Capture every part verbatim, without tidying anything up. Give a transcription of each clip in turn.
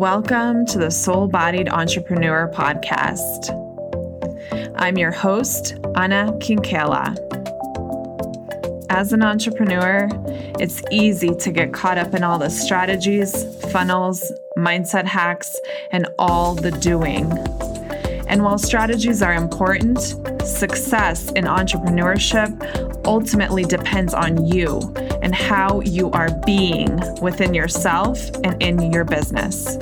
Welcome to the Soul Bodied Entrepreneur podcast. I'm your host, Anna Kinkela. As an entrepreneur, it's easy to get caught up in all the strategies, funnels, mindset hacks, and all the doing. And while strategies are important, success in entrepreneurship ultimately depends on you and how you are being within yourself and in your business.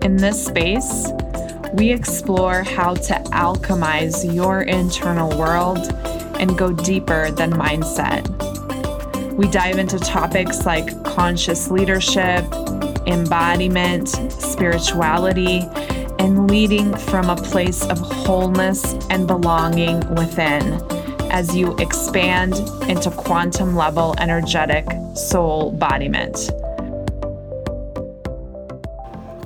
In this space, we explore how to alchemize your internal world and go deeper than mindset. We dive into topics like conscious leadership, embodiment, spirituality, and leading from a place of wholeness and belonging within as you expand into quantum level energetic soul embodiment.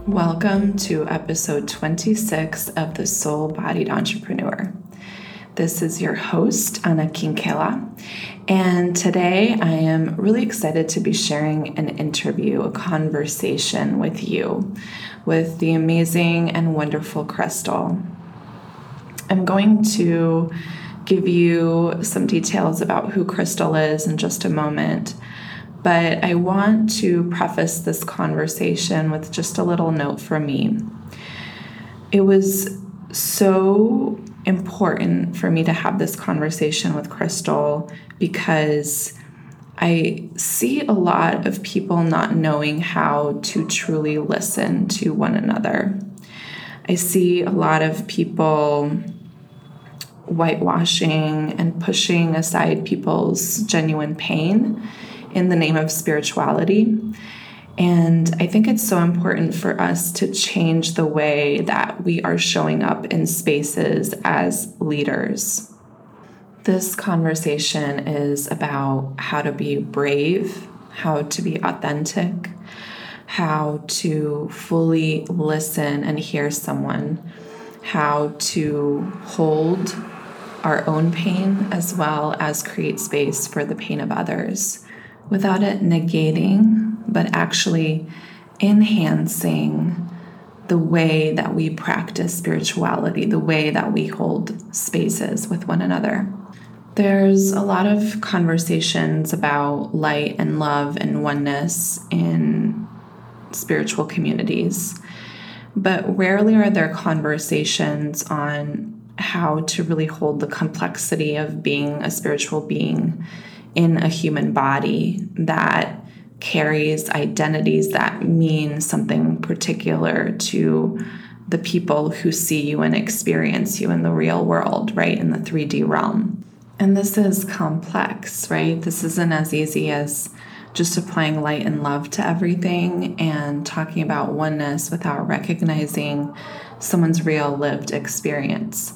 Welcome to episode twenty-six of the Soul Bodied Entrepreneur. This is your host, Anna Kinkela, and today I am really excited to be sharing an interview, a conversation with you, with the amazing and wonderful Crystal. I'm going to give you some details about who Crystal is in just a moment, but I want to preface this conversation with just a little note from me. It was so important for me to have this conversation with Crystal because I see a lot of people not knowing how to truly listen to one another. I see a lot of people whitewashing and pushing aside people's genuine pain in the name of spirituality. And I think it's so important for us to change the way that we are showing up in spaces as leaders. This conversation is about how to be brave, how to be authentic, how to fully listen and hear someone, how to hold our own pain as well as create space for the pain of others without it negating, but actually enhancing the way that we practice spirituality, the way that we hold spaces with one another. There's a lot of conversations about light and love and oneness in spiritual communities, but rarely are there conversations on how to really hold the complexity of being a spiritual being in a human body that carries identities that mean something particular to the people who see you and experience you in the real world, right? In the three D realm. And this is complex, right? This isn't as easy as just applying light and love to everything and talking about oneness without recognizing someone's real lived experience.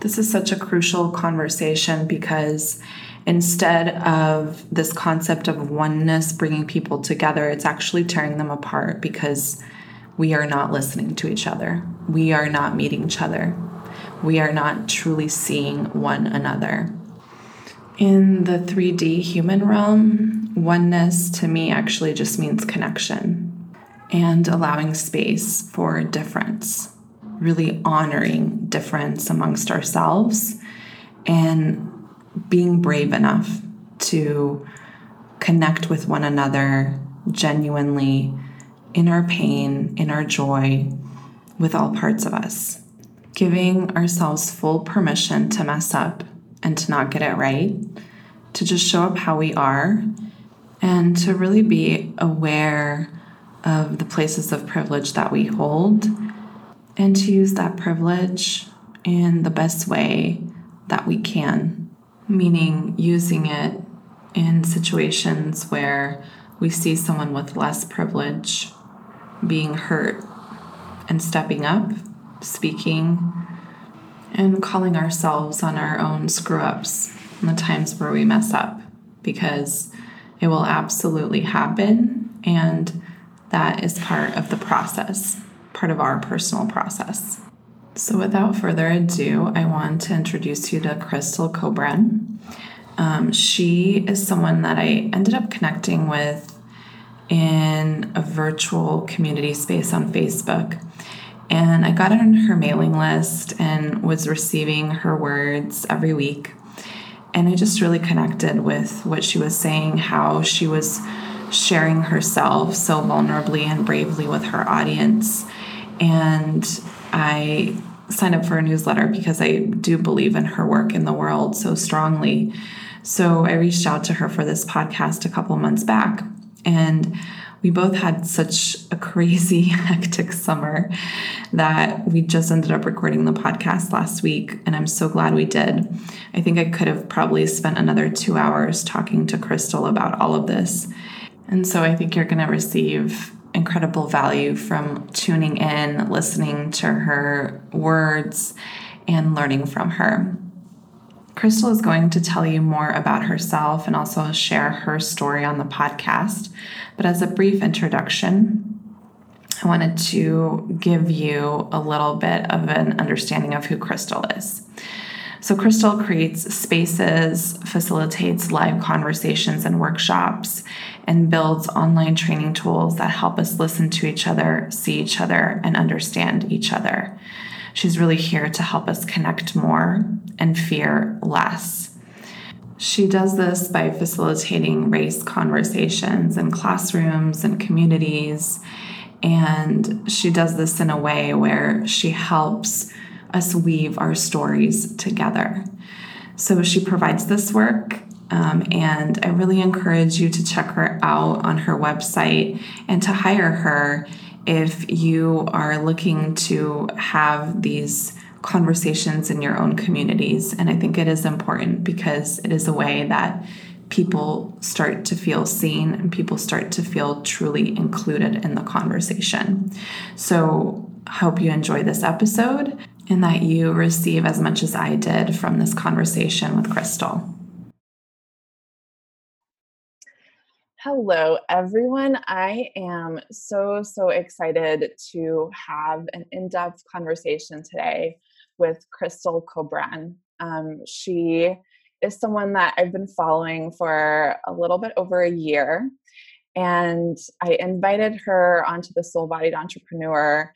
This is such a crucial conversation because instead of this concept of oneness bringing people together, it's actually tearing them apart because we are not listening to each other. We are not meeting each other. We are not truly seeing one another. In the three D human realm, oneness to me actually just means connection and allowing space for difference, really honoring difference amongst ourselves and being brave enough to connect with one another genuinely in our pain, in our joy, with all parts of us. Giving ourselves full permission to mess up and to not get it right, to just show up how we are, and to really be aware of the places of privilege that we hold and to use that privilege in the best way that we can. Meaning using it in situations where we see someone with less privilege being hurt and stepping up, speaking, and calling ourselves on our own screw-ups and the times where we mess up, because it will absolutely happen, and that is part of the process, part of our personal process. So without further ado, I want to introduce you to Crystal Cobran. Um, she is someone that I ended up connecting with in a virtual community space on Facebook. And I got on her mailing list and was receiving her words every week. And I just really connected with what she was saying, how she was sharing herself so vulnerably and bravely with her audience. And I signed up for a newsletter because I do believe in her work in the world so strongly. So I reached out to her for this podcast a couple months back, and we both had such a crazy, hectic summer that we just ended up recording the podcast last week, and I'm so glad we did. I think I could have probably spent another two hours talking to Crystal about all of this. And so I think you're going to receive incredible value from tuning in, listening to her words, and learning from her. Crystal is going to tell you more about herself and also share her story on the podcast. But as a brief introduction, I wanted to give you a little bit of an understanding of who Crystal is. So Crystal creates spaces, facilitates live conversations and workshops, and builds online training tools that help us listen to each other, see each other, and understand each other. She's really here to help us connect more and fear less. She does this by facilitating race conversations in classrooms and communities, and she does this in a way where she helps us weave our stories together. So she provides this work, um, and I really encourage you to check her out on her website and to hire her if you are looking to have these conversations in your own communities. And I think it is important because it is a way that people start to feel seen and people start to feel truly included in the conversation. So I hope you enjoy this episode and that you receive as much as I did from this conversation with Crystal. Hello, everyone. I am so, so excited to have an in-depth conversation today with Crystal Cobran. Um, she is someone that I've been following for a little bit over a year, and I invited her onto the Soul Bodied Entrepreneur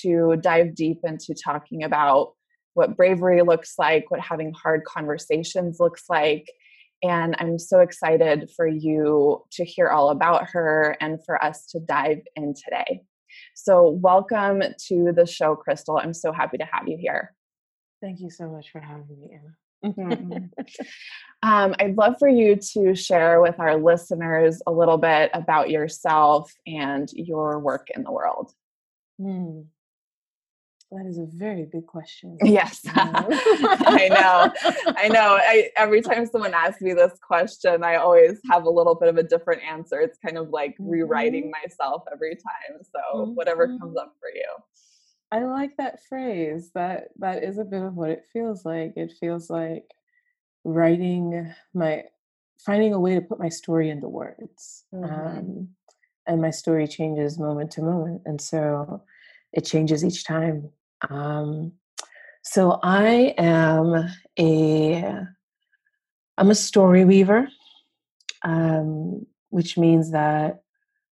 to dive deep into talking about what bravery looks like, what having hard conversations looks like, and I'm so excited for you to hear all about her and for us to dive in today. So welcome to the show, Crystal. I'm so happy to have you here. Thank you so much for having me, Anna. Mm-hmm. um, I'd love for you to share with our listeners a little bit about yourself and your work in the world. Mm. That is a very big question. Yes. I know. I know. I, every time someone asks me this question, I always have a little bit of a different answer. It's kind of like mm-hmm. rewriting myself every time. So mm-hmm. whatever comes up for you. I like that phrase. That that is a bit of what it feels like. It feels like writing my, finding a way to put my story into words. Mm-hmm. Um, and my story changes moment to moment. And so it changes each time. Um, so I am a, I'm a story weaver, um, which means that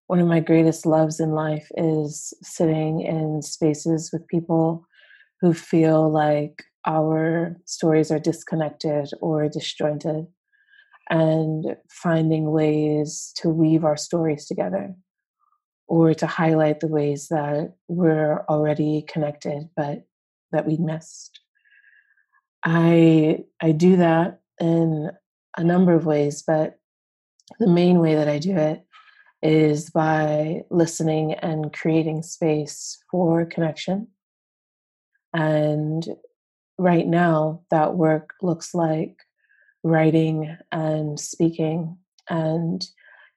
one of my greatest loves in life is sitting in spaces with people who feel like our stories are disconnected or disjointed, and finding ways to weave our stories together, or to highlight the ways that we're already connected, but that we missed. I I do that in a number of ways, but the main way that I do it is by listening and creating space for connection. And right now, that work looks like writing and speaking and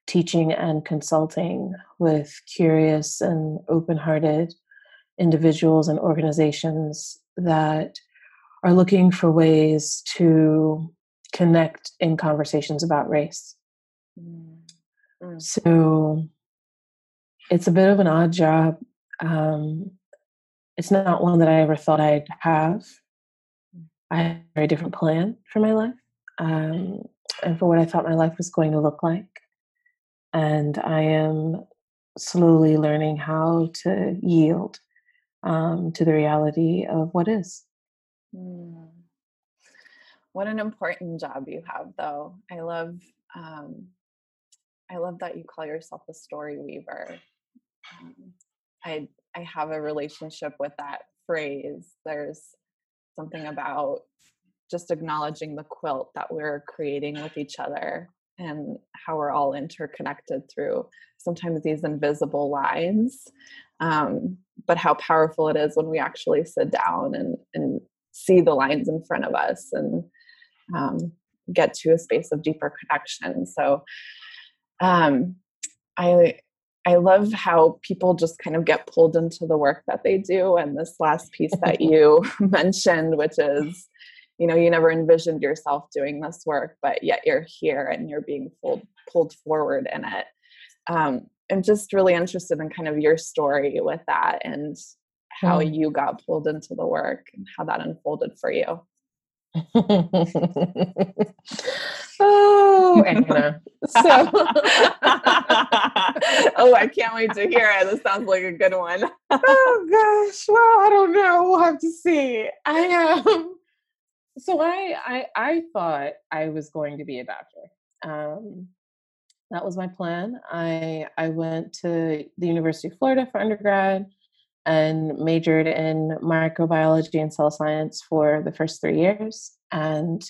teaching and consulting with curious and open-hearted individuals and organizations that are looking for ways to connect in conversations about race. Mm-hmm. So it's a bit of an odd job. Um, it's not one that I ever thought I'd have. I had a very different plan for my life, um, and for what I thought my life was going to look like. and I am slowly learning how to yield um, to the reality of what is. Mm. What an important job you have, though. I love, um, I love that you call yourself a story weaver. Um, I I have a relationship with that phrase. There's something about just acknowledging the quilt that we're creating with each other and how we're all interconnected through sometimes these invisible lines, um, but how powerful it is when we actually sit down and, and see the lines in front of us and um, get to a space of deeper connection. So um, I I love how people just kind of get pulled into the work that they do. And this last piece that you mentioned, which is, you know, you never envisioned yourself doing this work, but yet you're here and you're being pulled pulled forward in it. Um, I'm just really interested in kind of your story with that and how mm. you got pulled into the work and how that unfolded for you. Oh, Anna. So, oh, I can't wait to hear it. This sounds like a good one. Oh gosh. Well, I don't know. We'll have to see. I am. Um... So I, I I thought I was going to be a doctor. Um, that was my plan. I I went to the University of Florida for undergrad and majored in microbiology and cell science for the first three years. And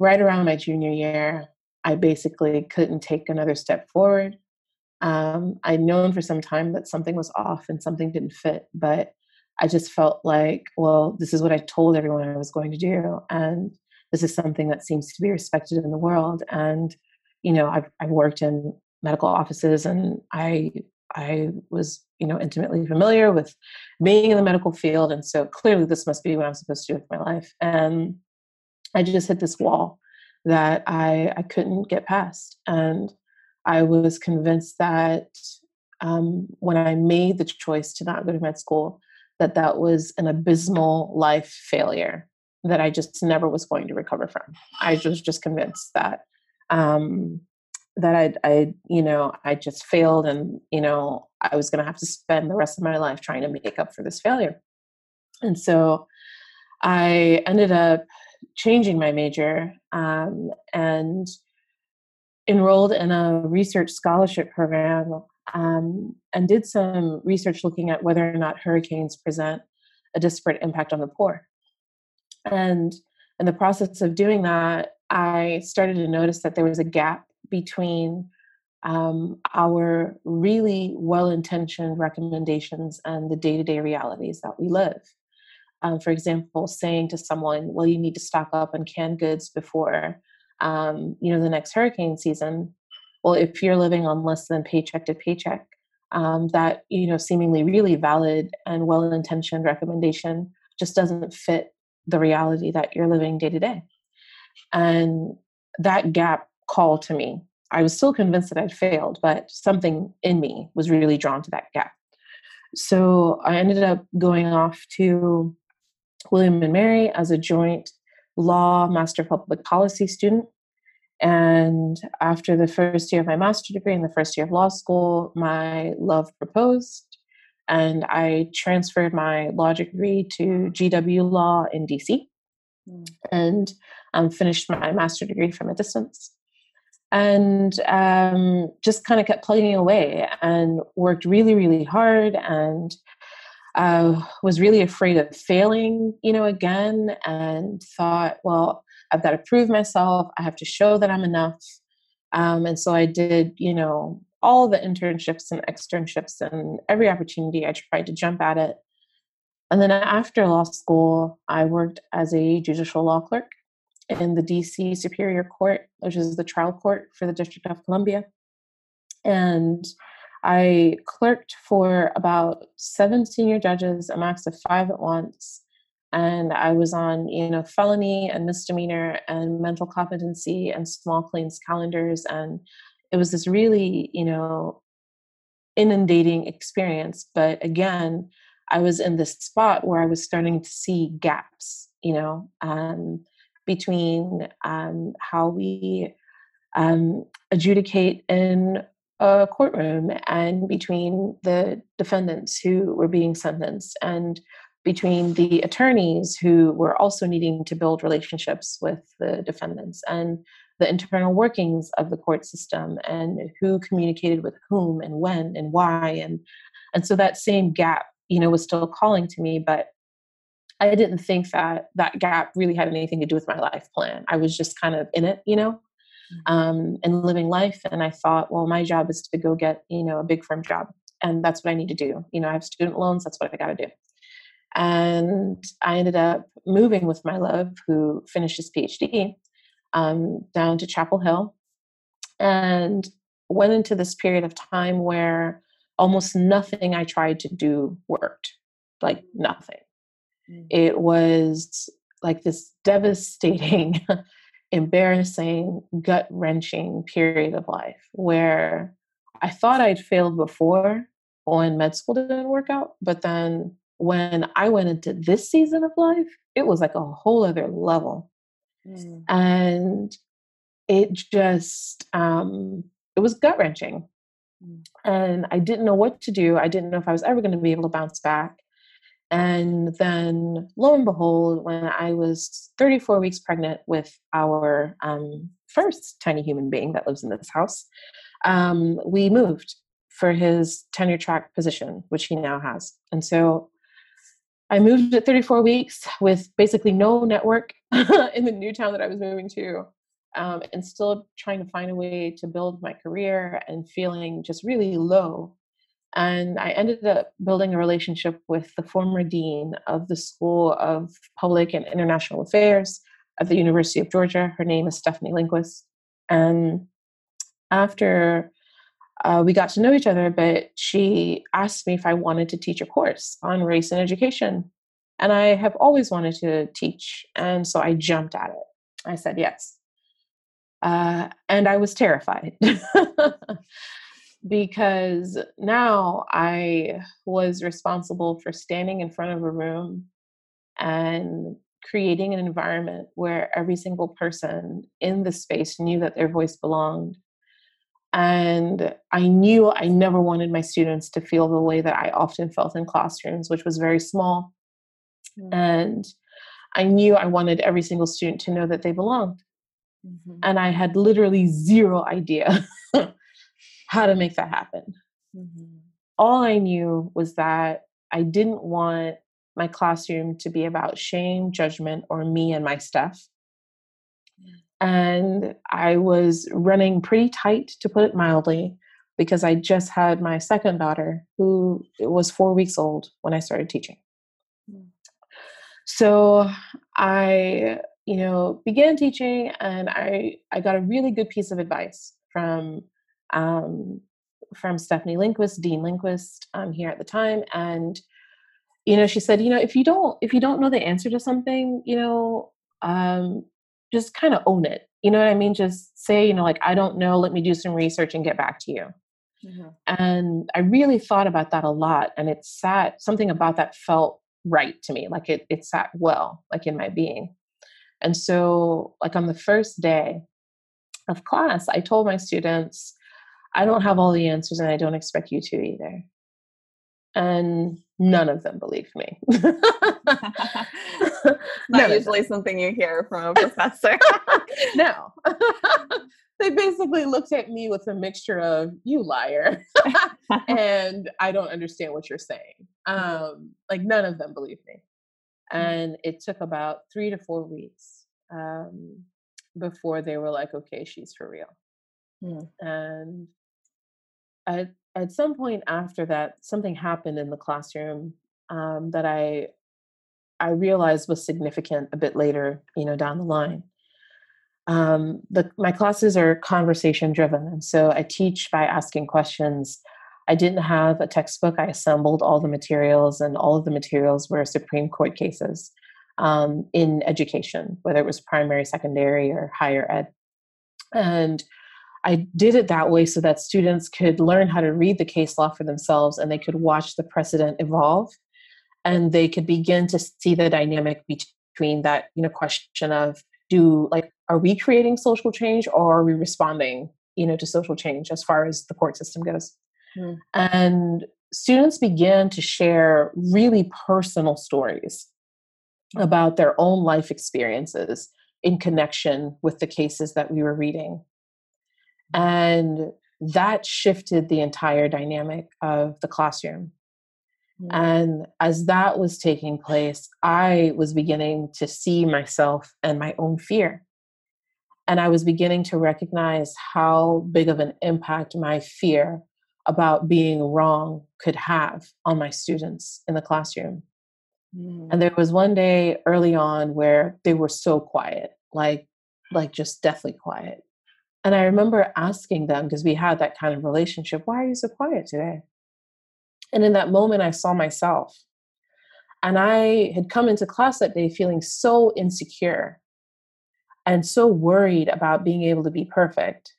right around my junior year, I basically couldn't take another step forward. Um, I'd known for some time that something was off and something didn't fit, but I just felt like, well, this is what I told everyone I was going to do. And this is something that seems to be respected in the world. And, you know, I've, I've worked in medical offices and I, I was, you know, intimately familiar with being in the medical field. And so clearly this must be what I'm supposed to do with my life. And I just hit this wall that I, I couldn't get past. And I was convinced that um, when I made the choice to not go to med school, that that was an abysmal life failure that I just never was going to recover from. I was just convinced that, um, that I, I, you know, I just failed and, you know, I was going to have to spend the rest of my life trying to make up for this failure. And so I ended up changing my major, um, and enrolled in a research scholarship program, Um, and did some research looking at whether or not hurricanes present a disparate impact on the poor. And in the process of doing that, I started to notice that there was a gap between um, our really well-intentioned recommendations and the day-to-day realities that we live. Um, for example, saying to someone, well, you need to stock up on canned goods before um, you know, the next hurricane season. Well, if you're living on less than paycheck to paycheck, um, that, you know, seemingly really valid and well-intentioned recommendation just doesn't fit the reality that you're living day to day. And that gap called to me. I was still convinced that I'd failed, but something in me was really drawn to that gap. So I ended up going off to William and Mary as a joint law master of public policy student. And after the first year of my master's degree and the first year of law school, my love proposed, and I transferred my law degree to G W Law in D C Mm. and um, finished my master's degree from a distance, and um, just kind of kept plugging away and worked really, really hard, and uh, was really afraid of failing, you know, again, and thought, well, I've got to prove myself. I have to show that I'm enough. Um, and so I did, you know, all the internships and externships and every opportunity I tried to jump at it. And then after law school, I worked as a judicial law clerk in the D C Superior Court, which is the trial court for the District of Columbia. And I clerked for about seven senior judges, a max of five at once. And I was on, you know, felony and misdemeanor and mental competency and small claims calendars. And it was this really, you know, inundating experience. But again, I was in this spot where I was starting to see gaps, you know, um, between um, how we um, adjudicate in a courtroom and between the defendants who were being sentenced and between the attorneys who were also needing to build relationships with the defendants and the internal workings of the court system and who communicated with whom and when and why. And, and so that same gap, you know, was still calling to me, but I didn't think that that gap really had anything to do with my life plan. I was just kind of in it, you know, um, and living life. And I thought, well, my job is to go get, you know, a big firm job. And that's what I need to do. You know, I have student loans. That's what I got to do. And I ended up moving with my love, who finished his PhD, um, down to Chapel Hill, and went into this period of time where almost nothing I tried to do worked, like nothing. Mm. It was like this devastating, embarrassing, gut-wrenching period of life where I thought I'd failed before when med school didn't work out, but then when I went into this season of life, it was like a whole other level. Mm. And it just, um, it was gut-wrenching. Mm. And I didn't know what to do. I didn't know if I was ever going to be able to bounce back. And then lo and behold, when I was thirty-four weeks pregnant with our um, first tiny human being that lives in this house, um, we moved for his tenure track position, which he now has. And so I moved at thirty-four weeks with basically no network in the new town that I was moving to, um, and still trying to find a way to build my career and feeling just really low. And I ended up building a relationship with the former dean of the School of Public and International Affairs at the University of Georgia. Her name is Stephanie Lindquist. And after Uh, we got to know each other, but she asked me if I wanted to teach a course on race and education. And I have always wanted to teach. And so I jumped at it. I said, yes. Uh, and I was terrified because now I was responsible for standing in front of a room and creating an environment where every single person in the space knew that their voice belonged. And I knew I never wanted my students to feel the way that I often felt in classrooms, which was very small. Mm-hmm. And I knew I wanted every single student to know that they belonged. Mm-hmm. And I had literally zero idea how to make that happen. Mm-hmm. All I knew was that I didn't want my classroom to be about shame, judgment, or me and my stuff. And I was running pretty tight, to put it mildly, because I just had my second daughter, who was four weeks old when I started teaching. Mm. So I, you know, began teaching, and I, I got a really good piece of advice from um, from Stephanie Lindquist, Dean Lindquist, um, here at the time, and you know, she said, you know, if you don't if you don't know the answer to something, you know. Um, just kind of own it. You know what I mean? Just say, you know, like, I don't know, let me do some research and get back to you. Mm-hmm. And I really thought about that a lot. And it sat, something about that felt right to me. Like it, it sat well, like in my being. And so like on the first day of class, I told my students, I don't have all the answers and I don't expect you to either. And none of them believed me. Not usually something you hear from a professor. No. They basically looked at me with a mixture of, you liar, and I don't understand what you're saying. Um, like none of them believed me. And it took about three to four weeks um, before they were like, okay, she's for real. Mm. And I At some point after that, something happened in the classroom um, that I I realized was significant a bit later, you know, down the line. Um, the, my classes are conversation driven. And so I teach by asking questions. I didn't have a textbook. I assembled all the materials, and all of the materials were Supreme Court cases um, in education, whether it was primary, secondary, or higher ed. And I did it that way so that students could learn how to read the case law for themselves, and they could watch the precedent evolve, and they could begin to see the dynamic between that, you know, question of do like, are we creating social change or are we responding you know, to social change as far as the court system goes. Mm. And students began to share really personal stories about their own life experiences in connection with the cases that we were reading. And that shifted the entire dynamic of the classroom. Mm. And as that was taking place, I was beginning to see myself and my own fear. And I was beginning to recognize how big of an impact my fear about being wrong could have on my students in the classroom. Mm. And there was one day early on where they were so quiet, like, like just deathly quiet. And I remember asking them, because we had that kind of relationship, why are you so quiet today? And in that moment, I saw myself. And I had come into class that day feeling so insecure and so worried about being able to be perfect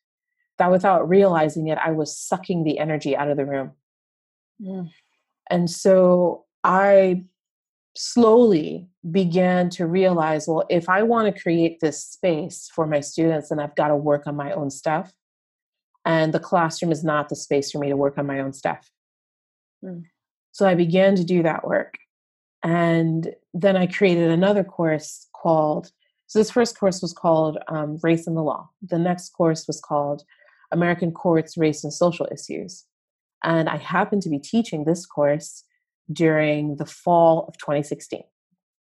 that without realizing it, I was sucking the energy out of the room. Mm. And so I slowly began to realize, well, if I want to create this space for my students, then I've got to work on my own stuff. And the classroom is not the space for me to work on my own stuff. Mm. So I began to do that work. And then I created another course called, so this first course was called um, Race and the Law. The next course was called American Courts, Race and Social Issues. And I happened to be teaching this course during the fall of twenty sixteen.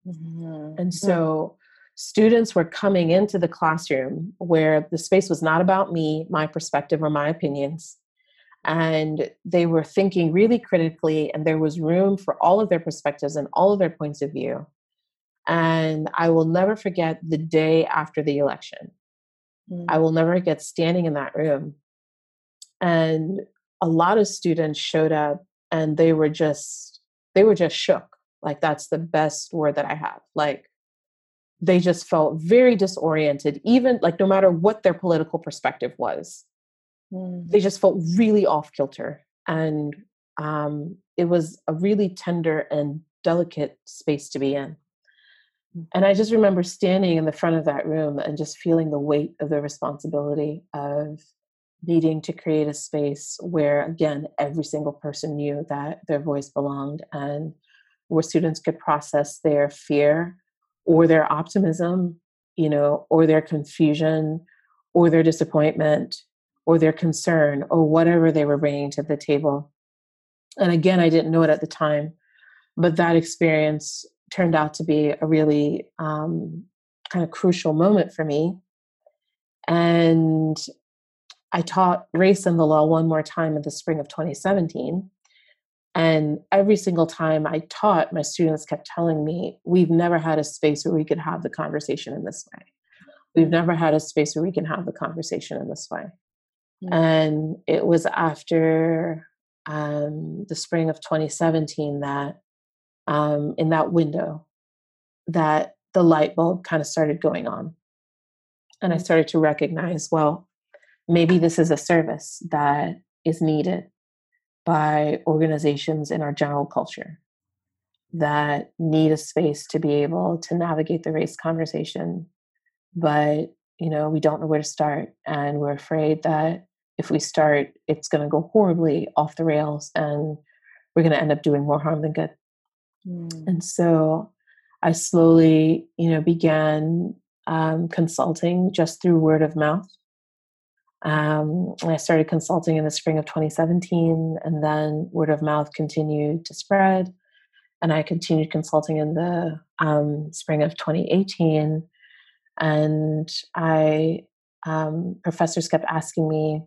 Mm-hmm. And so students were coming into the classroom where the space was not about me, my perspective, or my opinions. And they were thinking really critically, and there was room for all of their perspectives and all of their points of view. And I will never forget the day after the election. Mm. I will never forget standing in that room. And a lot of students showed up, and they were just, they were just shook. Like, that's the best word that I have. Like, they just felt very disoriented, even like no matter what their political perspective was. Mm. They just felt really off kilter. And um, it was a really tender and delicate space to be in. Mm. And I just remember standing in the front of that room and just feeling the weight of the responsibility of needing to create a space where, again, every single person knew that their voice belonged, and where students could process their fear or their optimism, you know, or their confusion or their disappointment or their concern or whatever they were bringing to the table. And again, I didn't know it at the time, but that experience turned out to be a really um, kind of crucial moment for me. And I taught Race and the Law one more time in the spring of twenty seventeen. And every single time I taught, my students kept telling me, we've never had a space where we could have the conversation in this way. We've never had a space where we can have the conversation in this way. Mm-hmm. And it was after um, the spring of twenty seventeen that um, in that window that the light bulb kind of started going on. And I started to recognize, well, maybe this is a service that is needed by organizations in our general culture that need a space to be able to navigate the race conversation. But, you know, we don't know where to start. And we're afraid that if we start, it's going to go horribly off the rails and we're going to end up doing more harm than good. Mm. And so I slowly, you know, began um, consulting just through word of mouth. Um, I started consulting in the spring of twenty seventeen, and then word of mouth continued to spread. And I continued consulting in the um, spring of twenty eighteen. And I, um, professors kept asking me,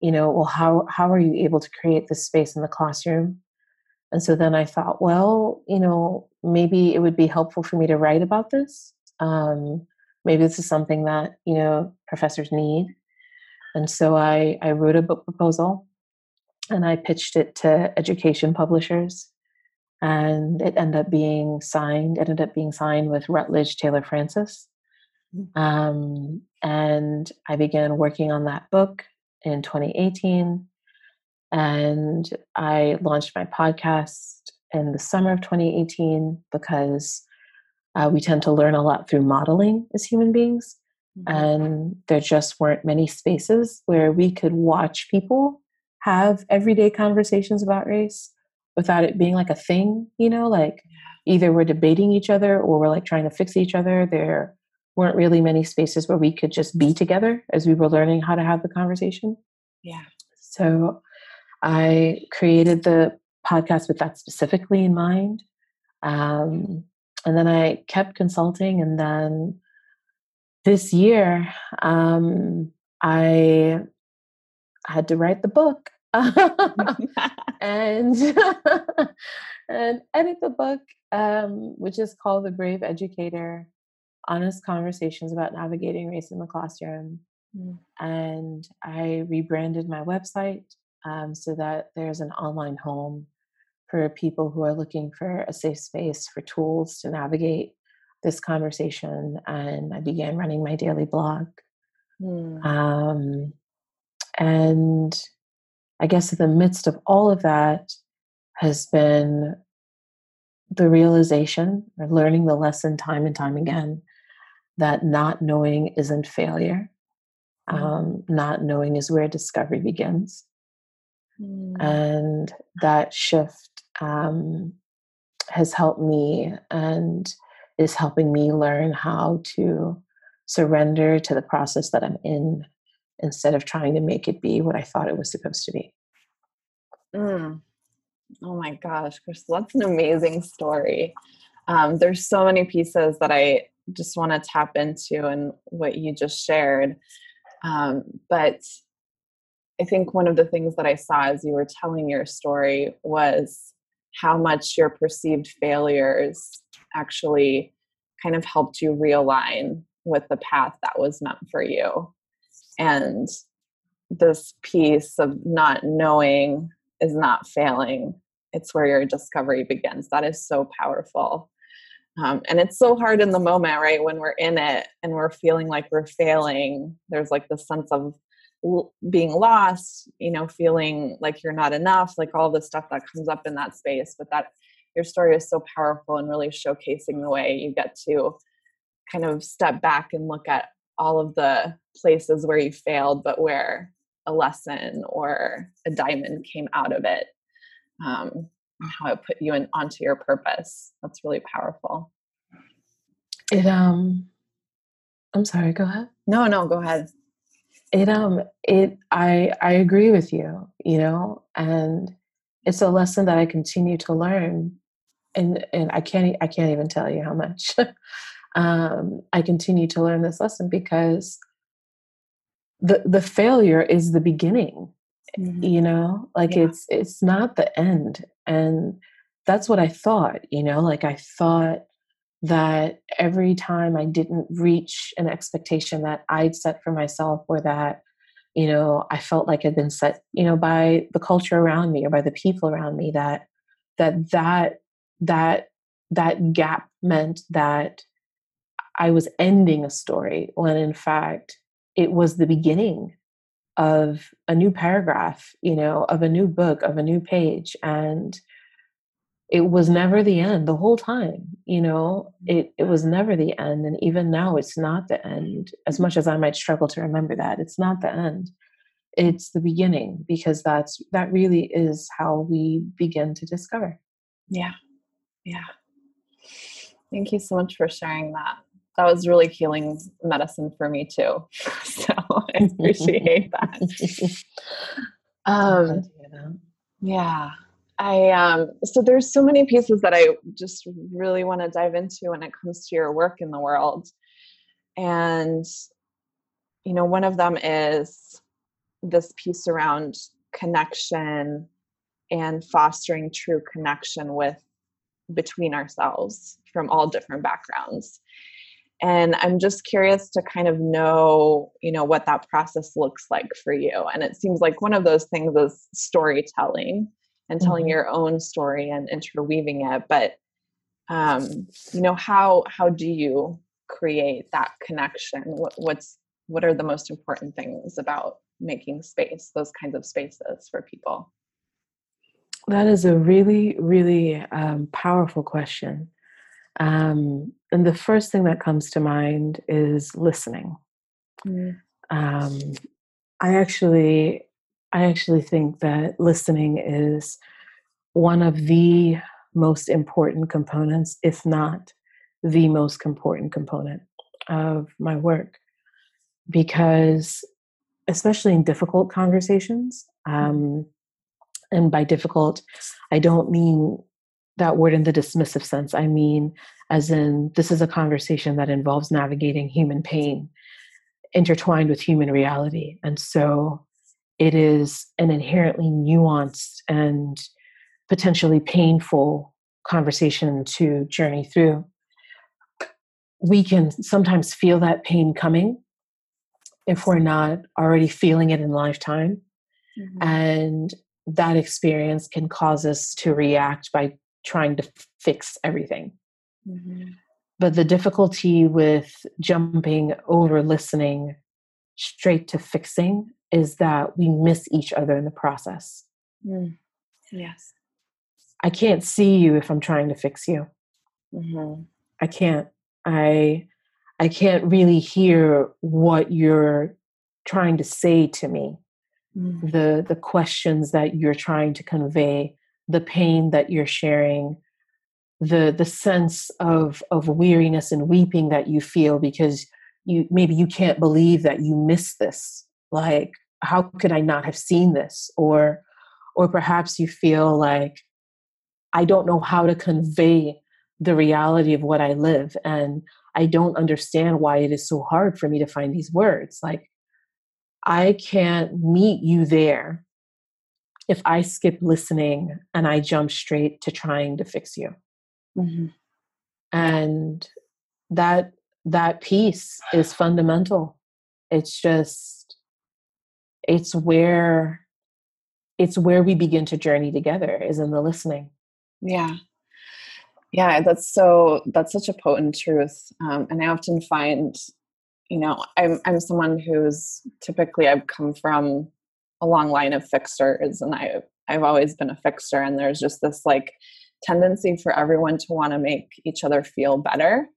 you know, well, how, how are you able to create this space in the classroom? And so then I thought, well, you know, maybe it would be helpful for me to write about this. Um, maybe this is something that, you know, professors need. And so I, I wrote a book proposal and I pitched it to education publishers, and it ended up being signed. It ended up being signed with Rutledge Taylor Francis. Um, and I began working on that book in twenty eighteen, and I launched my podcast in the summer of twenty eighteen because uh, we tend to learn a lot through modeling as human beings. Mm-hmm. And there just weren't many spaces where we could watch people have everyday conversations about race without it being like a thing, you know, like either we're debating each other or we're like trying to fix each other. There weren't really many spaces where we could just be together as we were learning how to have the conversation. Yeah. So I created the podcast with that specifically in mind. Um, and then I kept consulting. And then this year, um, I had to write the book and, and edit the book, um, which is called The Brave Educator, Honest Conversations About Navigating Race in the Classroom. Mm. And I rebranded my website um, so that there's an online home for people who are looking for a safe space for tools to navigate this conversation. And I began running my daily blog. Mm. Um, and I guess in the midst of all of that has been the realization or learning the lesson time and time again that not knowing isn't failure. Mm. Um, not knowing is where discovery begins. Mm. And that shift um, has helped me and is helping me learn how to surrender to the process that I'm in instead of trying to make it be what I thought it was supposed to be. Mm. Oh my gosh, Crystal, that's an amazing story. Um, there's so many pieces that I just want to tap into and what you just shared. Um, but I think one of the things that I saw as you were telling your story was how much your perceived failures actually kind of helped you realign with the path that was meant for you. And this piece of not knowing is not failing. It's where your discovery begins. That is so powerful. Um, and it's so hard in the moment, right? When we're in it and we're feeling like we're failing, there's like this sense of l- being lost, you know, feeling like you're not enough, like all the stuff that comes up in that space. But that your story is so powerful and really showcasing the way you get to kind of step back and look at all of the places where you failed, but where a lesson or a diamond came out of it, um, and how it put you in onto your purpose. That's really powerful. It, um, I'm sorry, go ahead. No, no, go ahead. It, um, it, I, I agree with you, you know, and it's a lesson that I continue to learn, and, and I can't, I can't even tell you how much, um, I continue to learn this lesson because the, the failure is the beginning. Mm-hmm. You know, like yeah. it's, it's not the end. And that's what I thought, you know, like I thought that every time I didn't reach an expectation that I'd set for myself, or that, you know, I felt like I'd been set, you know, by the culture around me or by the people around me, that, that, that, that, that gap meant that I was ending a story, when in fact it was the beginning of a new paragraph, you know, of a new book, of a new page. And it was never the end the whole time, you know, it, it was never the end. And even now it's not the end, as much as I might struggle to remember that. It's not the end. It's the beginning, because that's, that really is how we begin to discover. Yeah. Yeah. Thank you so much for sharing that. That was really healing medicine for me too. So I appreciate that. Um, yeah. I, um, so there's so many pieces that I just really want to dive into when it comes to your work in the world. And, you know, one of them is this piece around connection and fostering true connection with, between ourselves from all different backgrounds. And I'm just curious to kind of know, you know, what that process looks like for you. And it seems like one of those things is storytelling and telling mm-hmm. your own story and interweaving it. But, um, you know, how, how do you create that connection? What, what's, what are the most important things about making space, those kinds of spaces for people? That is a really, really um, powerful question. Um, and the first thing that comes to mind is listening. Mm. Um, I actually, I actually think that listening is one of the most important components, if not the most important component of my work, because especially in difficult conversations, um, and by difficult, I don't mean that word in the dismissive sense. I mean, as in, this is a conversation that involves navigating human pain intertwined with human reality. And so it is an inherently nuanced and potentially painful conversation to journey through. We can sometimes feel that pain coming if we're not already feeling it in lifetime. Mm-hmm. And that experience can cause us to react by trying to fix everything. Mm-hmm. But the difficulty with jumping over listening straight to fixing is that we miss each other in the process. Mm. Yes. I can't see you if I'm trying to fix you. Mm-hmm. I can't. I I can't really hear what you're trying to say to me, mm-hmm. the the questions that you're trying to convey, the pain that you're sharing, the the sense of of weariness and weeping that you feel because you maybe you can't believe that you missed this. Like, how could I not have seen this? Or or perhaps you feel like, I don't know how to convey the reality of what I live, and I don't understand why it is so hard for me to find these words. Like, I can't meet you there if I skip listening and I jump straight to trying to fix you. Mm-hmm. And that that piece is fundamental. It's just, it's where it's where we begin to journey together, is in the listening. Yeah. Yeah, that's so, that's such a potent truth. Um, and I often find, you know, I'm, I'm someone who's typically, I've come from a long line of fixers, and I, I've always been a fixer. And there's just this like tendency for everyone to want to make each other feel better.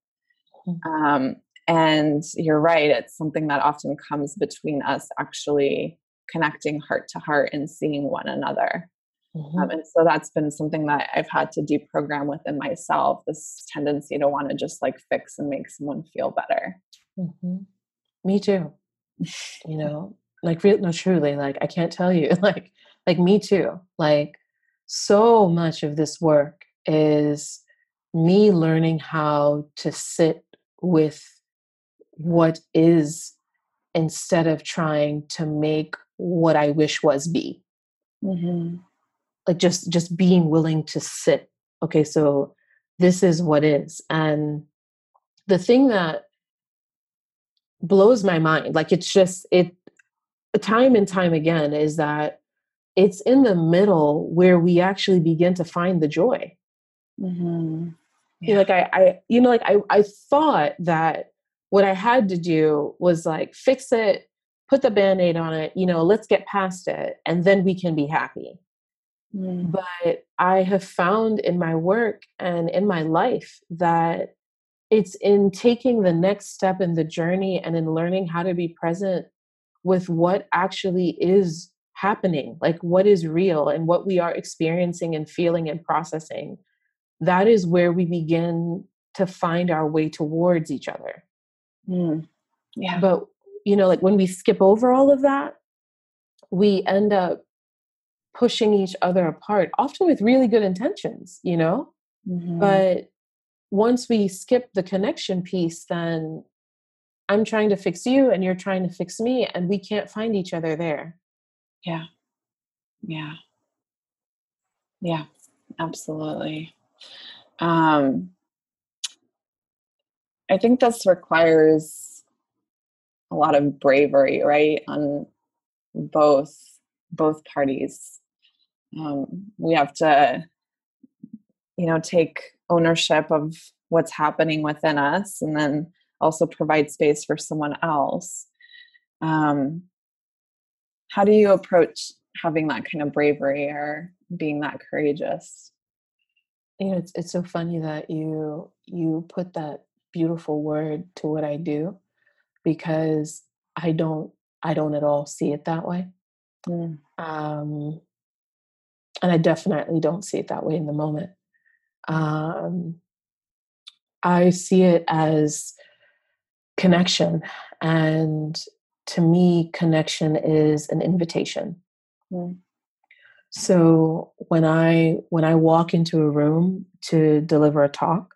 Mm-hmm. Um, and you're right. It's something that often comes between us actually connecting heart to heart and seeing one another. Mm-hmm. Um, and so that's been something that I've had to deprogram within myself, this tendency to want to just like fix and make someone feel better. Mm-hmm. Me too. You know, like real, no, truly, like I can't tell you, like, like me too. Like so much of this work is me learning how to sit with what is instead of trying to make what I wish was be. Mm-hmm. Like just, just being willing to sit. Okay, so this is what is. And the thing that blows my mind, like it's just, it time and time again, is that it's in the middle where we actually begin to find the joy. Mm-hmm. Yeah. You know, like I, I, you know, like I, I thought that what I had to do was like fix it, put the Band-Aid on it, you know, let's get past it, and then we can be happy. Mm. But I have found in my work and in my life that it's in taking the next step in the journey and in learning how to be present with what actually is happening, like what is real and what we are experiencing and feeling and processing. That is where we begin to find our way towards each other. Mm. Yeah. But, you know, like when we skip over all of that, we end up pushing each other apart, often with really good intentions, you know? Mm-hmm. But once we skip the connection piece, then I'm trying to fix you and you're trying to fix me, and we can't find each other there. Yeah. Yeah. Yeah, absolutely. Um, I think this requires a lot of bravery, right? On both, both parties. Um, we have to, you know, take ownership of what's happening within us, and then also provide space for someone else. Um, how do you approach having that kind of bravery or being that courageous? You know, it's it's so funny that you you put that beautiful word to what I do, because I don't, I don't at all see it that way. Mm. Um, and I definitely don't see it that way in the moment. Um, I see it as connection. And to me, connection is an invitation. Mm. So when I, when I walk into a room to deliver a talk,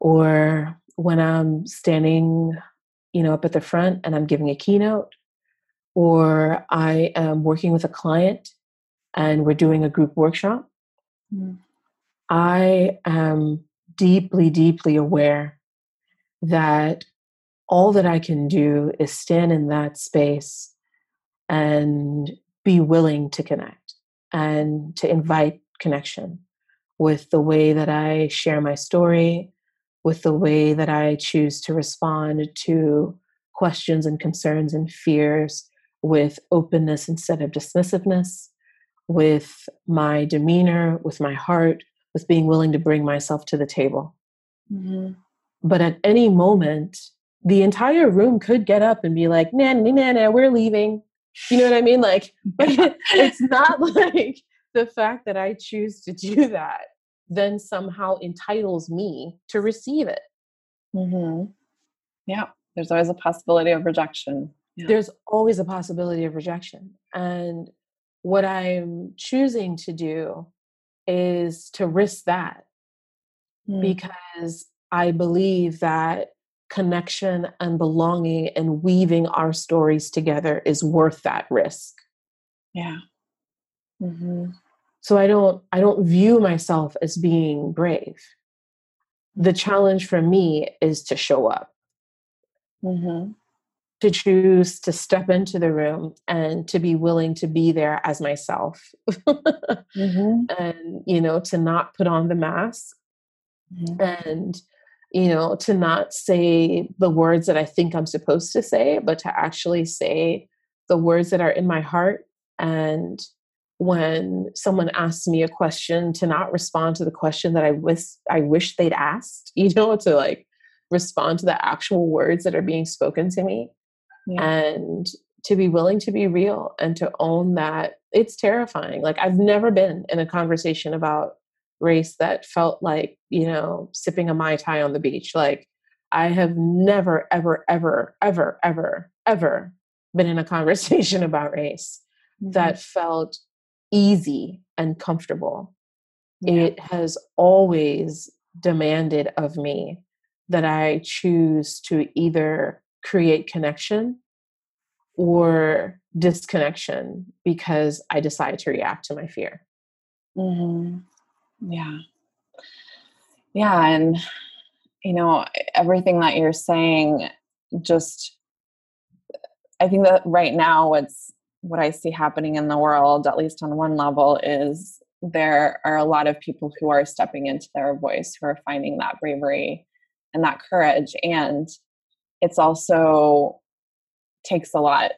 or when I'm standing, you know, up at the front and I'm giving a keynote, or I am working with a client and we're doing a group workshop, mm. I am deeply, deeply aware that all that I can do is stand in that space and be willing to connect and to invite connection with the way that I share my story, with the way that I choose to respond to questions and concerns and fears, with openness instead of dismissiveness, with my demeanor, with my heart, with being willing to bring myself to the table. Mm-hmm. But at any moment, the entire room could get up and be like, nah, nah, nah, nah, we're leaving. You know what I mean? Like, it's not like the fact that I choose to do that then somehow entitles me to receive it. Mm-hmm. Yeah. There's always a possibility of rejection. Yeah. There's always a possibility of rejection. And what I'm choosing to do is to risk that mm. because I believe that connection and belonging and weaving our stories together is worth that risk. Yeah. Mm-hmm. So I don't, I don't view myself as being brave. The challenge for me is to show up, mm-hmm. to choose to step into the room and to be willing to be there as myself mm-hmm. and, you know, to not put on the mask mm-hmm. and, you know, to not say the words that I think I'm supposed to say, but to actually say the words that are in my heart. And when someone asks me a question, to not respond to the question that I wish, I wish they'd asked, you know, to like respond to the actual words that are being spoken to me yeah. and to be willing to be real and to own that it's terrifying. Like, I've never been in a conversation about race that felt like, you know, sipping a Mai Tai on the beach. Like, I have never, ever, ever, ever, ever, ever been in a conversation about race mm-hmm. that felt easy and comfortable. Yeah. It has always demanded of me that I choose to either create connection or disconnection because I decide to react to my fear. Mm-hmm. Yeah. Yeah. And, you know, everything that you're saying, just, I think that right now what's, what I see happening in the world, at least on one level, is there are a lot of people who are stepping into their voice, who are finding that bravery and that courage. And it's also takes a lot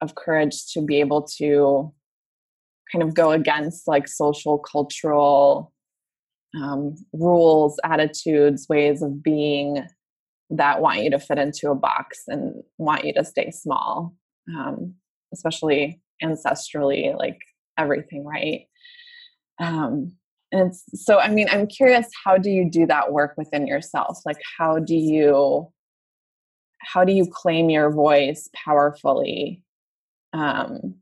of courage to be able to kind of go against like social, cultural um, rules, attitudes, ways of being that want you to fit into a box and want you to stay small. Um, especially ancestrally, like everything, right? Um, and it's, so, I mean, I'm curious, how do you do that work within yourself? Like, how do you, how do you claim your voice powerfully um,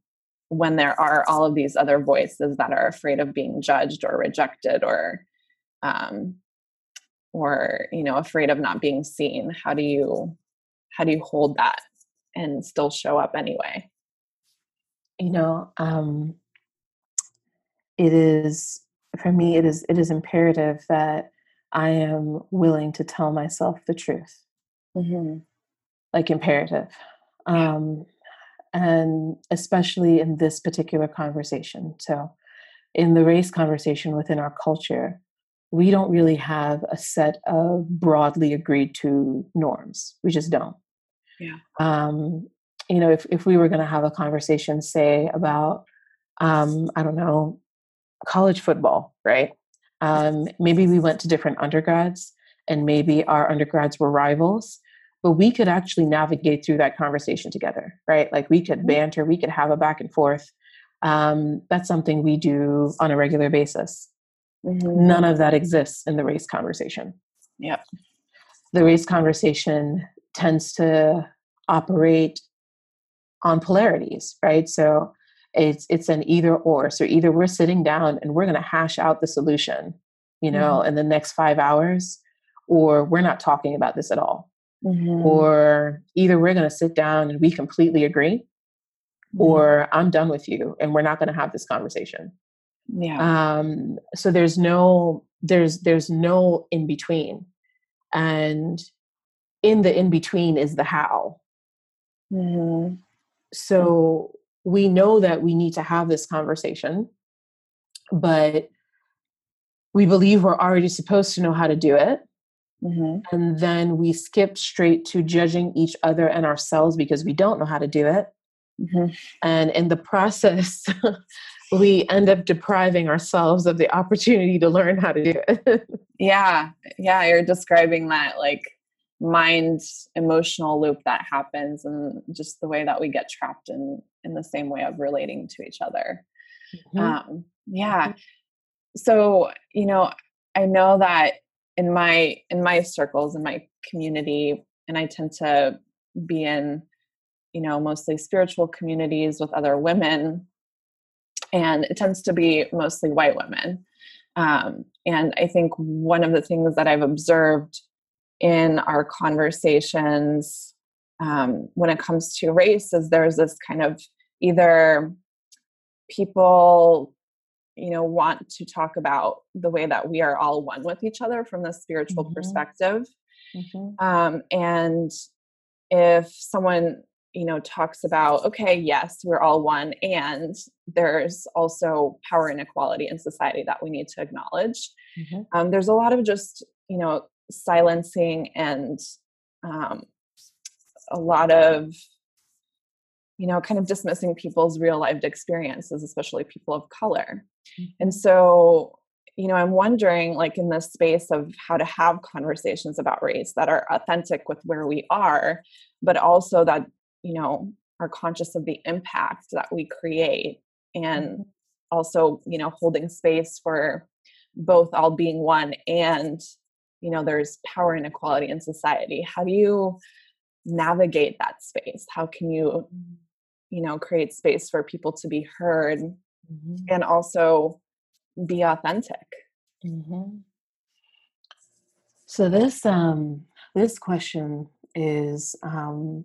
when there are all of these other voices that are afraid of being judged or rejected or, um, or, you know, afraid of not being seen? How do you, how do you hold that and still show up anyway? You know, um, it is, for me, it is, it is imperative that I am willing to tell myself the truth, mm-hmm. like imperative. Um, and especially in this particular conversation. So in the race conversation within our culture, we don't really have a set of broadly agreed to norms. We just don't. Yeah. Um, You know, if, if we were going to have a conversation, say, about, um, I don't know, college football, right? Um, maybe we went to different undergrads, and maybe our undergrads were rivals, but we could actually navigate through that conversation together, right? Like we could banter, we could have a back and forth. Um, that's something we do on a regular basis. Mm-hmm. None of that exists in the race conversation. Yep. The race conversation tends to operate on polarities, right? So it's it's an either or. So either we're sitting down and we're going to hash out the solution, you know, mm-hmm. in the next five hours, or we're not talking about this at all. Mm-hmm. Or either we're going to sit down and we completely agree, mm-hmm. or I'm done with you and we're not going to have this conversation. Yeah. Um, so there's no, there's, there's no in between, and in the in between is the how. Mm-hmm. So we know that we need to have this conversation, but we believe we're already supposed to know how to do it. Mm-hmm. And then we skip straight to judging each other and ourselves because we don't know how to do it. Mm-hmm. And in the process, we end up depriving ourselves of the opportunity to learn how to do it. Yeah. Yeah. You're describing that like mind emotional loop that happens, and just the way that we get trapped in, in the same way of relating to each other. Mm-hmm. Um, yeah. So, you know, I know that in my, in my circles, in my community, and I tend to be in, you know, mostly spiritual communities with other women, and it tends to be mostly white women. Um, and I think one of the things that I've observed in our conversations um, when it comes to race is there's this kind of either people, you know, want to talk about the way that we are all one with each other from the spiritual mm-hmm. perspective. Mm-hmm. Um, and if someone, you know, talks about, okay, yes, we're all one, and there's also power inequality in society that we need to acknowledge. Mm-hmm. Um, there's a lot of just, you know, silencing and um, a lot of, you know, kind of dismissing people's real lived experiences, especially people of color. Mm-hmm. And so, you know, I'm wondering, like, in this space of how to have conversations about race that are authentic with where we are, but also that, you know, are conscious of the impact that we create, and also, you know, holding space for both all being one and, you know, there's power inequality in society. How do you navigate that space? How can you, you know, create space for people to be heard mm-hmm. and also be authentic? Mm-hmm. So this, um, this question is, um,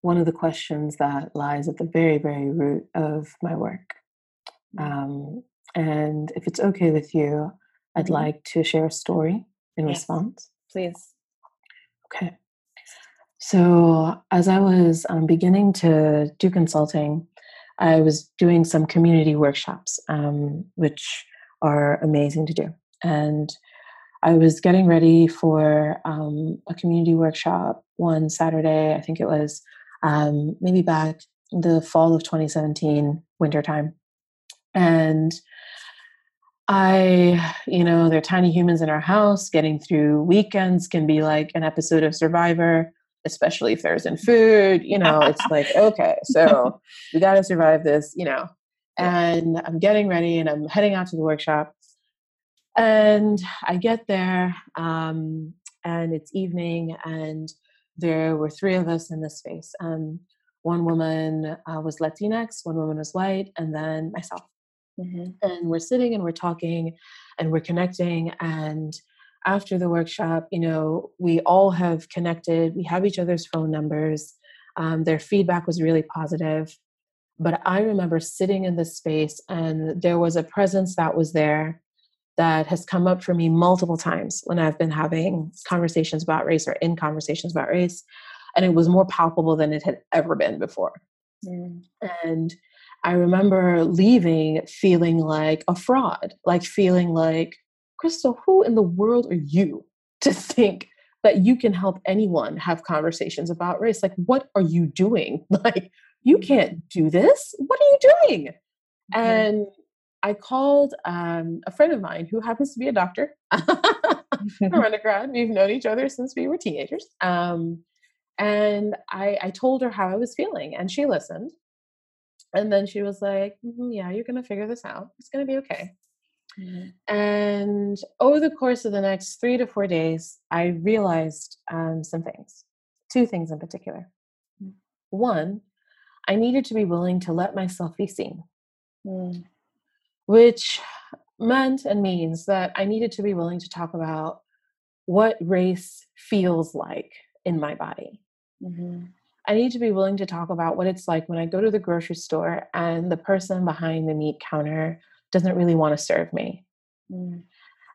one of the questions that lies at the very, very root of my work. Um, and if it's okay with you, I'd mm-hmm. like to share a story in yes. response. Please. Okay. So as I was um, beginning to do consulting, I was doing some community workshops, um, which are amazing to do. And I was getting ready for um, a community workshop one Saturday, I think it was, Um, maybe back in the fall of twenty seventeen, wintertime. And I, you know, they're tiny humans in our house. Getting through weekends can be like an episode of Survivor, especially if there's in food, you know, it's like, okay, so we got to survive this, you know, and I'm getting ready and I'm heading out to the workshop, and I get there um, and it's evening, and there were three of us in this space. Um, one woman uh, was Latinx, one woman was white, and then myself. Mm-hmm. And we're sitting and we're talking and we're connecting. And after the workshop, you know, we all have connected. We have each other's phone numbers. Um, their feedback was really positive. But I remember sitting in this space, and there was a presence that was there that has come up for me multiple times when I've been having conversations about race or in conversations about race. And it was more palpable than it had ever been before. Mm. And I remember leaving feeling like a fraud, like feeling like, Crystal, who in the world are you to think that you can help anyone have conversations about race? Like, what are you doing? Like, you can't do this. What are you doing? Mm-hmm. And I called um, a friend of mine who happens to be a doctor, her undergrad. We've known each other since we were teenagers. Um, And I, I told her how I was feeling, and she listened. And then she was like, mm-hmm, yeah, you're going to figure this out. It's going to be okay. Mm-hmm. And over the course of the next three to four days, I realized um, some things, two things in particular. Mm-hmm. One, I needed to be willing to let myself be seen, mm-hmm. which meant and means that I needed to be willing to talk about what race feels like in my body. Mm-hmm. I need to be willing to talk about what it's like when I go to the grocery store and the person behind the meat counter doesn't really want to serve me. Mm.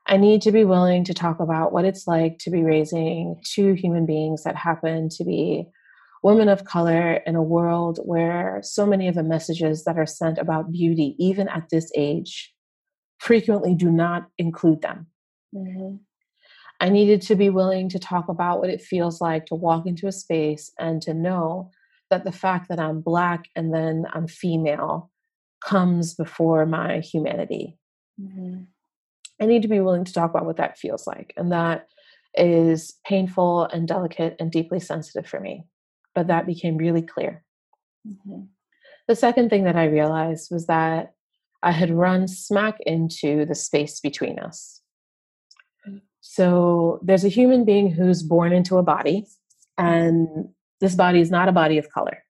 I need to be willing to talk about what it's like to be raising two human beings that happen to be women of color in a world where so many of the messages that are sent about beauty, even at this age, frequently do not include them. Mm-hmm. I needed to be willing to talk about what it feels like to walk into a space and to know that the fact that I'm Black and then I'm female comes before my humanity. Mm-hmm. I need to be willing to talk about what that feels like. And that is painful and delicate and deeply sensitive for me. But that became really clear. Mm-hmm. The second thing that I realized was that I had run smack into the space between us. So there's a human being who's born into a body, and this body is not a body of color.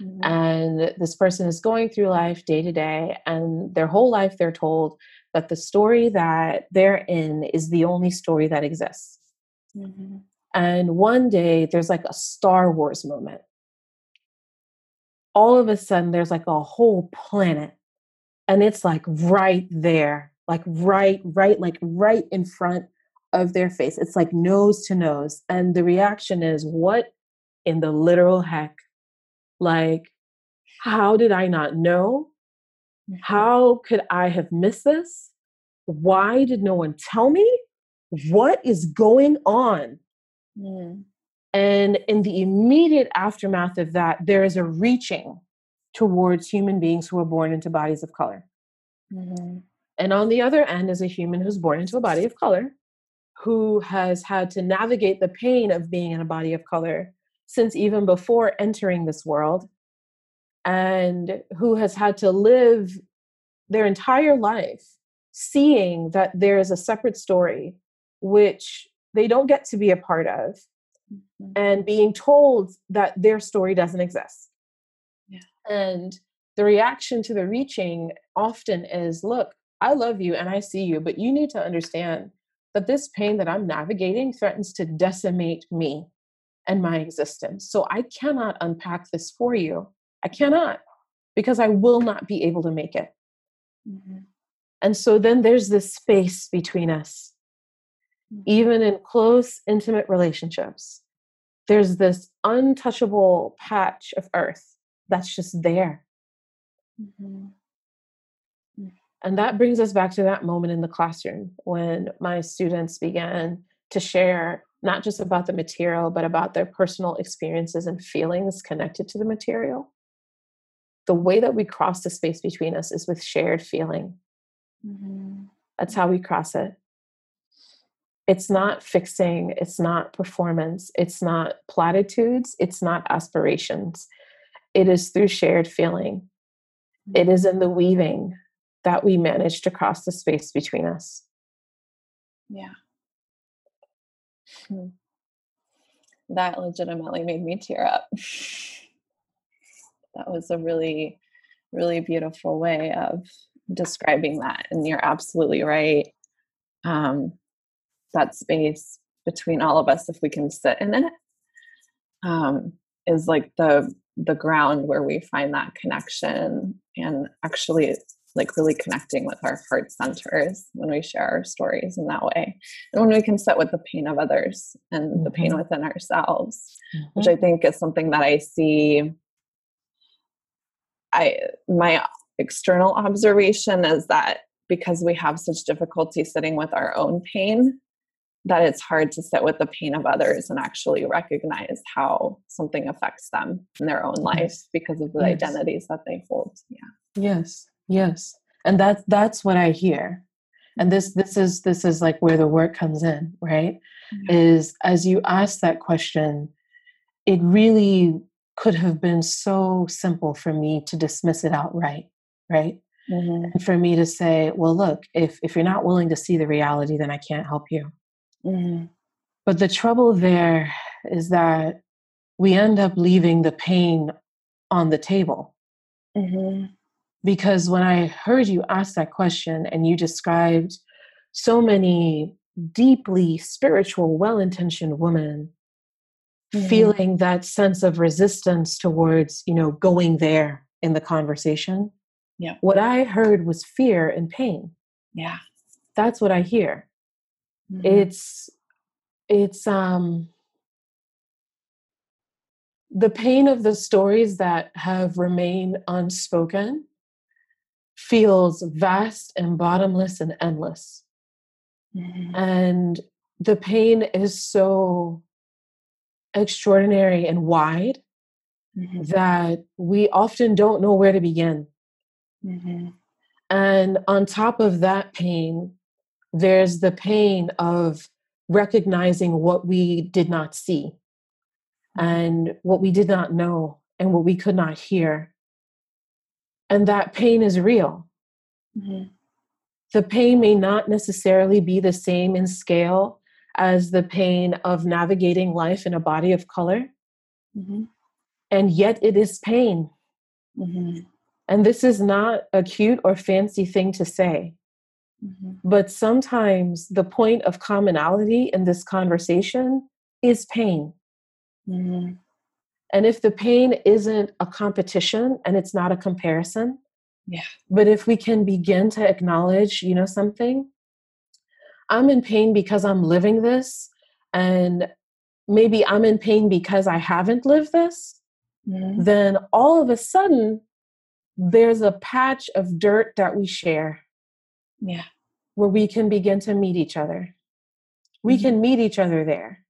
Mm-hmm. And this person is going through life day to day, and their whole life they're told that the story that they're in is the only story that exists. Mm-hmm. And one day there's like a Star Wars moment. All of a sudden there's like a whole planet, and it's like right there, like right, right, like right in front of their face. It's like nose to nose. And the reaction is, what in the literal heck? Like, how did I not know? How could I have missed this? Why did no one tell me? What is going on? Yeah. And in the immediate aftermath of that, there is a reaching towards human beings who are born into bodies of color. Mm-hmm. And on the other end is a human who's born into a body of color, who has had to navigate the pain of being in a body of color since even before entering this world, and who has had to live their entire life seeing that there is a separate story which they don't get to be a part of, mm-hmm. and being told that their story doesn't exist. Yeah. And the reaction to the reaching often is, look, I love you and I see you, but you need to understand that this pain that I'm navigating threatens to decimate me and my existence. So I cannot unpack this for you. I cannot, because I will not be able to make it. Mm-hmm. And so then there's this space between us. Mm-hmm. Even in close, intimate relationships, there's this untouchable patch of earth that's just there. Mm-hmm. And that brings us back to that moment in the classroom when my students began to share not just about the material, but about their personal experiences and feelings connected to the material. The way that we cross the space between us is with shared feeling. Mm-hmm. That's how we cross it. It's not fixing. It's not performance. It's not platitudes. It's not aspirations. It is through shared feeling. Mm-hmm. It is in the weaving that we managed to cross the space between us. Yeah. Hmm. That legitimately made me tear up. That was a really, really beautiful way of describing that. And you're absolutely right. Um, that space between all of us, if we can sit in it, um, is like the, the ground where we find that connection, and actually like really connecting with our heart centers when we share our stories in that way. And when we can sit with the pain of others and mm-hmm. the pain within ourselves, mm-hmm. which I think is something that I see. I, my external observation is that because we have such difficulty sitting with our own pain, that it's hard to sit with the pain of others and actually recognize how something affects them in their own life, yes. because of the yes. identities that they hold. Yeah. Yes. Yes. And that's, that's what I hear. And this, this is, this is like where the work comes in, right? Mm-hmm. Is as you ask that question, it really could have been so simple for me to dismiss it outright, right? Mm-hmm. And for me to say, well, look, if, if you're not willing to see the reality, then I can't help you. Mm-hmm. But the trouble there is that we end up leaving the pain on the table. Mm-hmm. Because when I heard you ask that question and you described so many deeply spiritual, well-intentioned women mm-hmm. feeling that sense of resistance towards, you know, going there in the conversation, yeah. what I heard was fear and pain. Yeah. That's what I hear. Mm-hmm. It's, it's, um, the pain of the stories that have remained unspoken feels vast and bottomless and endless. Mm-hmm. And the pain is so extraordinary and wide mm-hmm. that we often don't know where to begin. Mm-hmm. And on top of that pain, there's the pain of recognizing what we did not see. And what we did not know and what we could not hear. And that pain is real. Mm-hmm. The pain may not necessarily be the same in scale as the pain of navigating life in a body of color. Mm-hmm. And yet it is pain. Mm-hmm. And this is not a cute or fancy thing to say. Mm-hmm. But sometimes the point of commonality in this conversation is pain. Mm-hmm. And if the pain isn't a competition and it's not a comparison, yeah. but if we can begin to acknowledge, you know, something, I'm in pain because I'm living this, and maybe I'm in pain because I haven't lived this, mm-hmm. then all of a sudden there's a patch of dirt that we share. Yeah. Where we can begin to meet each other. We mm-hmm. can meet each other there.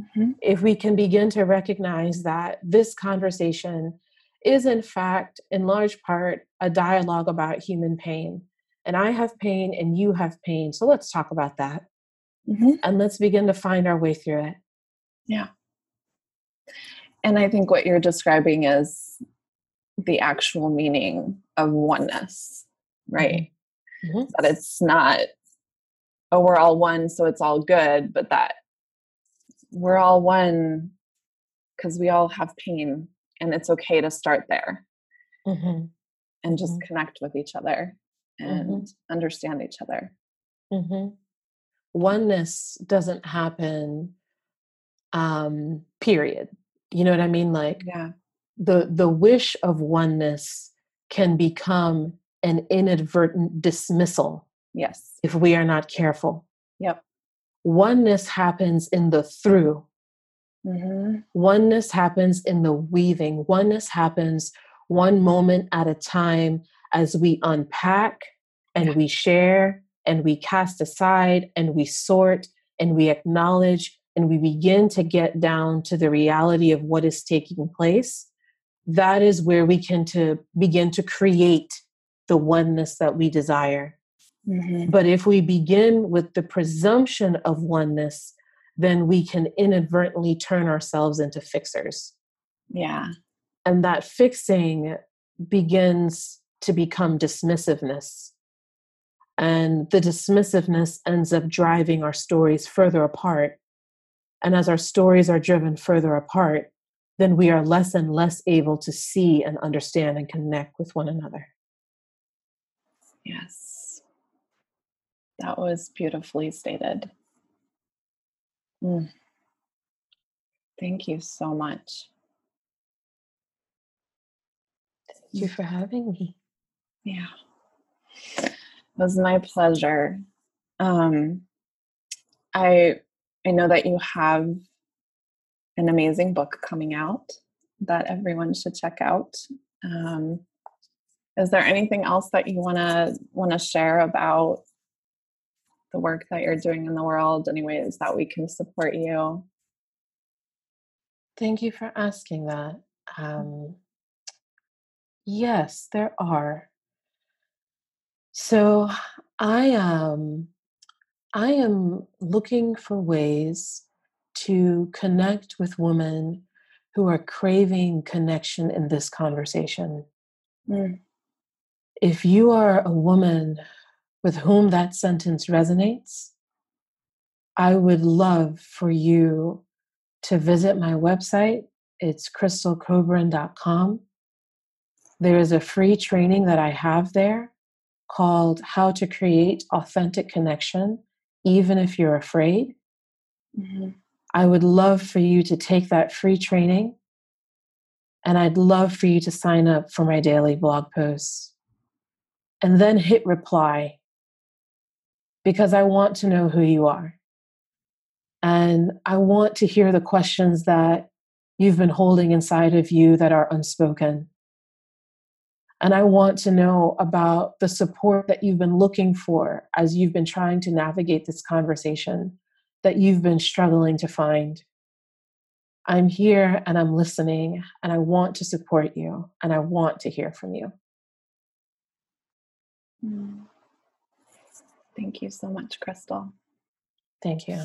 Mm-hmm. If we can begin to recognize that this conversation is, in fact, in large part, a dialogue about human pain. And I have pain and you have pain. So let's talk about that. Mm-hmm. And let's begin to find our way through it. Yeah. And I think what you're describing is the actual meaning of oneness, right? Mm-hmm. That it's not, oh, we're all one, so it's all good, but that we're all one because we all have pain, and it's okay to start there mm-hmm. and just mm-hmm. connect with each other and mm-hmm. understand each other. Mm-hmm. Oneness doesn't happen, um, period. You know what I mean? Like yeah. the, the wish of oneness can become an inadvertent dismissal. Yes. If we are not careful. Yep. Oneness happens in the through. Mm-hmm. Oneness happens in the weaving. Oneness happens one moment at a time as we unpack and yeah. we share and we cast aside and we sort and we acknowledge and we begin to get down to the reality of what is taking place. That is where we can to begin to create the oneness that we desire. Mm-hmm. But if we begin with the presumption of oneness, then we can inadvertently turn ourselves into fixers. Yeah. And that fixing begins to become dismissiveness. And the dismissiveness ends up driving our stories further apart. And as our stories are driven further apart, then we are less and less able to see and understand and connect with one another. Yes. That was beautifully stated. Mm. Thank you so much. Thank you for having me. Yeah. It was my pleasure. Um, I I know that you have an amazing book coming out that everyone should check out. Um, is there anything else that you wanna wanna share about the work that you're doing in the world, any ways that we can support you? Thank you for asking that. Um, yes, there are. So I um, I am looking for ways to connect with women who are craving connection in this conversation. Mm. If you are a woman with whom that sentence resonates, I would love for you to visit my website. It's crystal cobran dot com. There is a free training that I have there called How to Create Authentic Connection, Even If You're Afraid. Mm-hmm. I would love for you to take that free training, and I'd love for you to sign up for my daily blog posts and then hit reply, because I want to know who you are. And I want to hear the questions that you've been holding inside of you that are unspoken. And I want to know about the support that you've been looking for as you've been trying to navigate this conversation that you've been struggling to find. I'm here and I'm listening, and I want to support you, and I want to hear from you. Thank you so much, Crystal. Thank you.